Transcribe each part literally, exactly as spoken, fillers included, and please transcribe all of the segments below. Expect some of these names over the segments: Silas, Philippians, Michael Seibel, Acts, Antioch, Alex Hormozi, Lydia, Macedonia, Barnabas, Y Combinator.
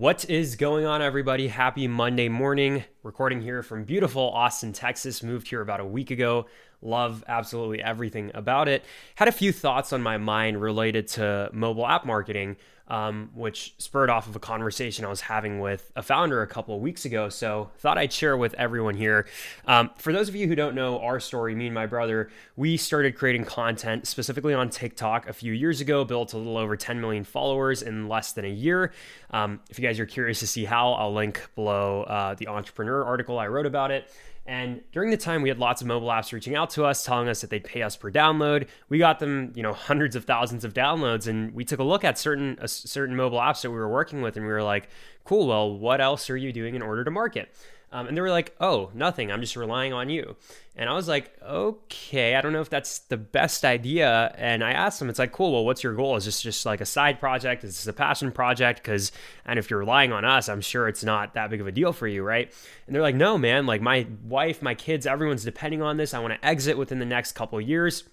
What is going on, everybody? Happy Monday morning. Recording here from beautiful Austin, Texas. Moved here about a week ago. Love absolutely everything about it. Had a few thoughts on my mind related to mobile app marketing, um, which spurred off of a conversation I was having with a founder a couple of weeks ago. So thought I'd share with everyone here. Um, for those of you who don't know our story, me and my brother, we started creating content specifically on TikTok a few years ago, built a little over ten million followers in less than a year. Um, if you guys are curious to see how, I'll link below uh, the entrepreneur article I wrote about it. And during the time, we had lots of mobile apps reaching out to us, telling us that they'd pay us per download. We got them, you know, hundreds of thousands of downloads, and we took a look at certain uh, certain mobile apps that we were working with, and we were like, "Cool, well, what else are you doing in order to market?" Um, and they were like, "Oh, nothing. I'm just relying on you." And I was like, "Okay, I don't know if that's the best idea." And I asked them, "It's like, cool. Well, what's your goal? Is this just like a side project? Is this a passion project? Because, and if you're relying on us, I'm sure it's not that big of a deal for you, right?" And they're like, "No, man. Like my wife, my kids, everyone's depending on this. I want to exit within the next couple of years."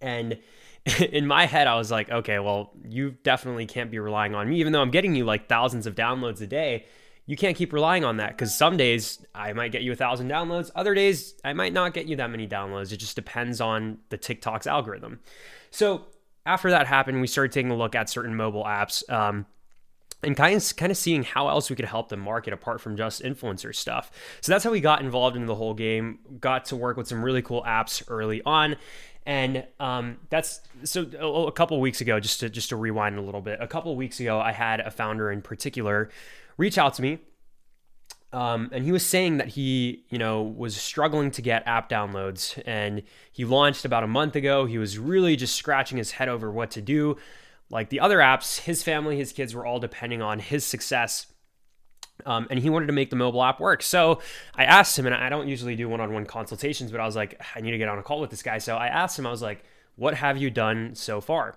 And in my head, I was like, okay, well, you definitely can't be relying on me, even though I'm getting you like thousands of downloads a day. You can't keep relying on that, because some days I might get you a thousand downloads. Other days I might not get you that many downloads. It just depends on the TikTok's algorithm. So after that happened, we started taking a look at certain mobile apps, um, and kind of, kind of seeing how else we could help them market apart from just influencer stuff. So that's how we got involved in the whole game, got to work with some really cool apps early on. And um, that's, so a, a couple weeks ago, just to just to rewind a little bit, a couple weeks ago, I had a founder in particular reach out to me. Um, and he was saying that he, you know, was struggling to get app downloads, and he launched about a month ago. He was really just scratching his head over what to do. Like the other apps, his family, his kids were all depending on his success, um, and he wanted to make the mobile app work. So I asked him, and I don't usually do one-on-one consultations, but I was like, I need to get on a call with this guy. So I asked him, I was like, what have you done so far?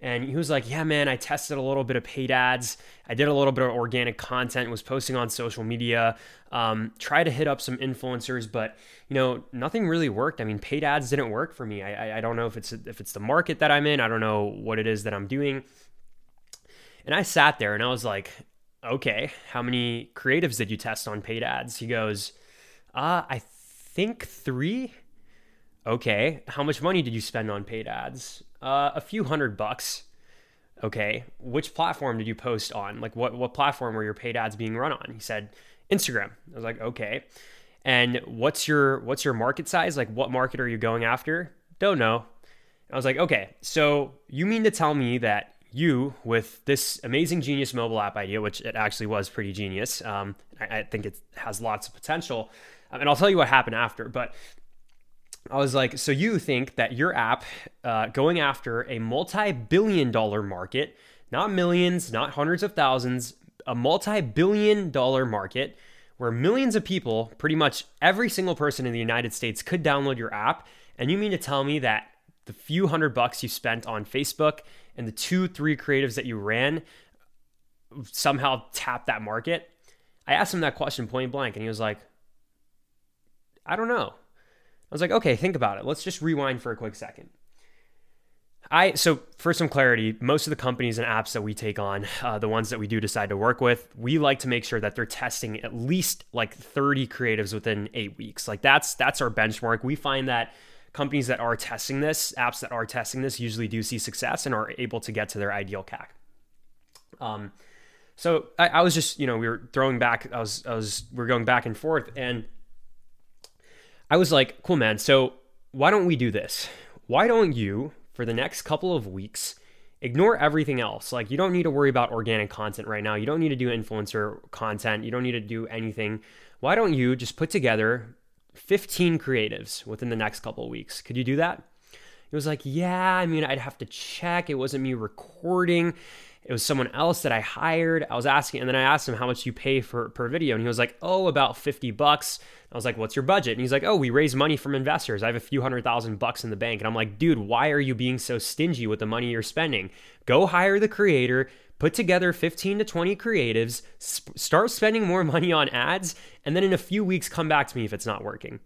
And he was like, yeah, man, I tested a little bit of paid ads. I did a little bit of organic content, was posting on social media, um, tried to hit up some influencers, but you know, nothing really worked. I mean, paid ads didn't work for me. I, I, I don't know if it's if it's the market that I'm in. I don't know what it is that I'm doing. And I sat there and I was like, okay, how many creatives did you test on paid ads? He goes, uh, I think three. Okay, how much money did you spend on paid ads? Uh, a few hundred bucks. Okay, which platform did you post on? Like what, what platform were your paid ads being run on? He said, Instagram. I was like, okay. And what's your, what's your market size? Like what market are you going after? Don't know. I was like, okay, so you mean to tell me that you, with this amazing genius mobile app idea, which it actually was pretty genius. Um, I, I think it has lots of potential. Um, and I'll tell you what happened after, but I was like, so you think that your app uh, going after a multi-billion dollar market, not millions, not hundreds of thousands, a multi-billion dollar market where millions of people, pretty much every single person in the United States could download your app. And you mean to tell me that the few hundred bucks you spent on Facebook and the two, three creatives that you ran somehow tapped that market? I asked him that question point blank, and he was like, I don't know. I was like, okay, think about it. Let's just rewind for a quick second. I So for some clarity, most of the companies and apps that we take on, uh, the ones that we do decide to work with, we like to make sure that they're testing at least like thirty creatives within eight weeks. Like that's that's our benchmark. We find that companies that are testing this, apps that are testing this usually do see success and are able to get to their ideal C A C. Um, so I, I was just, you know, we were throwing back, I was, I was, we we're going back and forth, and I was like, cool, man. So why don't we do this? Why don't you, for the next couple of weeks, ignore everything else? Like you don't need to worry about organic content right now. You don't need to do influencer content. You don't need to do anything. Why don't you just put together fifteen creatives within the next couple of weeks? Could you do that? He was like, yeah, I mean, I'd have to check. It wasn't me recording. It was someone else that I hired. I was asking, and then I asked him how much you pay for per video. And he was like, oh, about fifty bucks. I was like, what's your budget? And he's like, oh, we raise money from investors. I have a few hundred thousand bucks in the bank. And I'm like, dude, why are you being so stingy with the money you're spending? Go hire the creator, put together fifteen to twenty creatives, sp- start spending more money on ads. And then in a few weeks, come back to me if it's not working.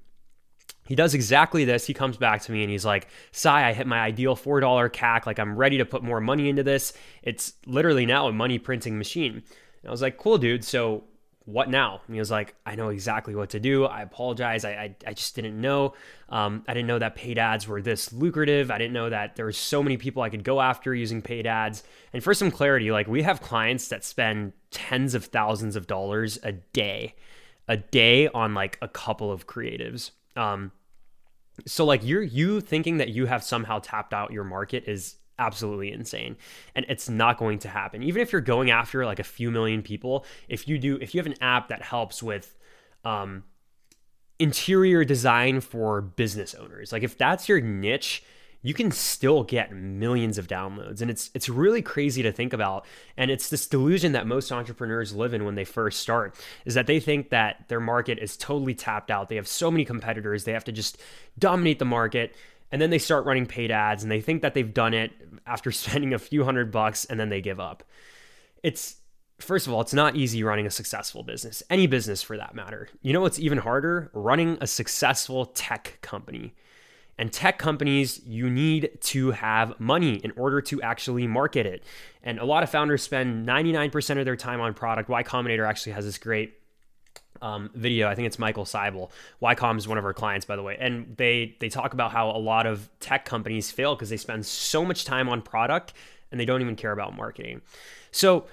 He does exactly this. He comes back to me and he's like, Sai, I hit my ideal four dollar C A C. Like I'm ready to put more money into this. It's literally now a money printing machine. And I was like, cool, dude. So what now? And he was like, I know exactly what to do. I apologize. I I, I just didn't know. Um, I didn't know that paid ads were this lucrative. I didn't know that there were so many people I could go after using paid ads. And for some clarity, like we have clients that spend tens of thousands of dollars a day, a day on like a couple of creatives. Um, so like you're, you thinking that you have somehow tapped out your market is absolutely insane. And it's not going to happen. Even if you're going after like a few million people, if you do, if you have an app that helps with um, interior design for business owners, like if that's your niche, you can still get millions of downloads. And it's it's really crazy to think about. And it's this delusion that most entrepreneurs live in when they first start, is that they think that their market is totally tapped out. They have so many competitors. They have to just dominate the market. And then they start running paid ads and they think that they've done it after spending a few hundred bucks, and then they give up. It's, first of all, it's not easy running a successful business, any business for that matter. You know what's even harder? Running a successful tech company. And tech companies, you need to have money in order to actually market it. And a lot of founders spend ninety-nine percent of their time on product. Y Combinator actually has this great um, video. I think it's Michael Seibel. Y Com is one of our clients, by the way. And they they talk about how a lot of tech companies fail because they spend so much time on product and they don't even care about marketing. So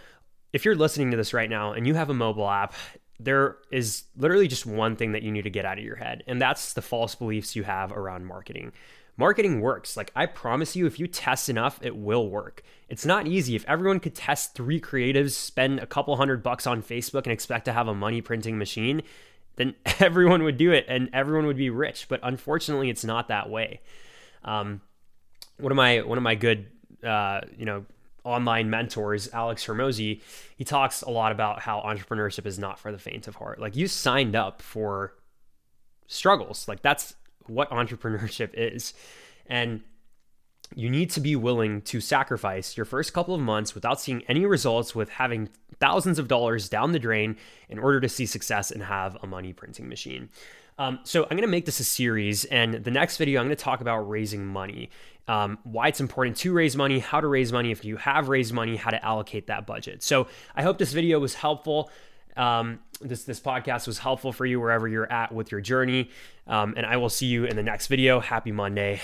if you're listening to this right now and you have a mobile app, there is literally just one thing that you need to get out of your head, and that's the false beliefs you have around marketing. Marketing works. Like I promise you, if you test enough, it will work. It's not easy. If everyone could test three creatives, spend a couple hundred bucks on Facebook and expect to have a money printing machine, then everyone would do it and everyone would be rich. But unfortunately, it's not that way. Um, one of my, one of my good, uh, you know, online mentors, Alex Hormozi, he talks a lot about how entrepreneurship is not for the faint of heart. Like you signed up for struggles. Like that's what entrepreneurship is. And you need to be willing to sacrifice your first couple of months without seeing any results, with having thousands of dollars down the drain in order to see success and have a money printing machine. Um, so I'm going to make this a series, and the next video, I'm going to talk about raising money, um, why it's important to raise money, how to raise money if you have raised money, how to allocate that budget. So I hope this video was helpful. Um, this, this podcast was helpful for you wherever you're at with your journey. Um, and I will see you in the next video. Happy Monday.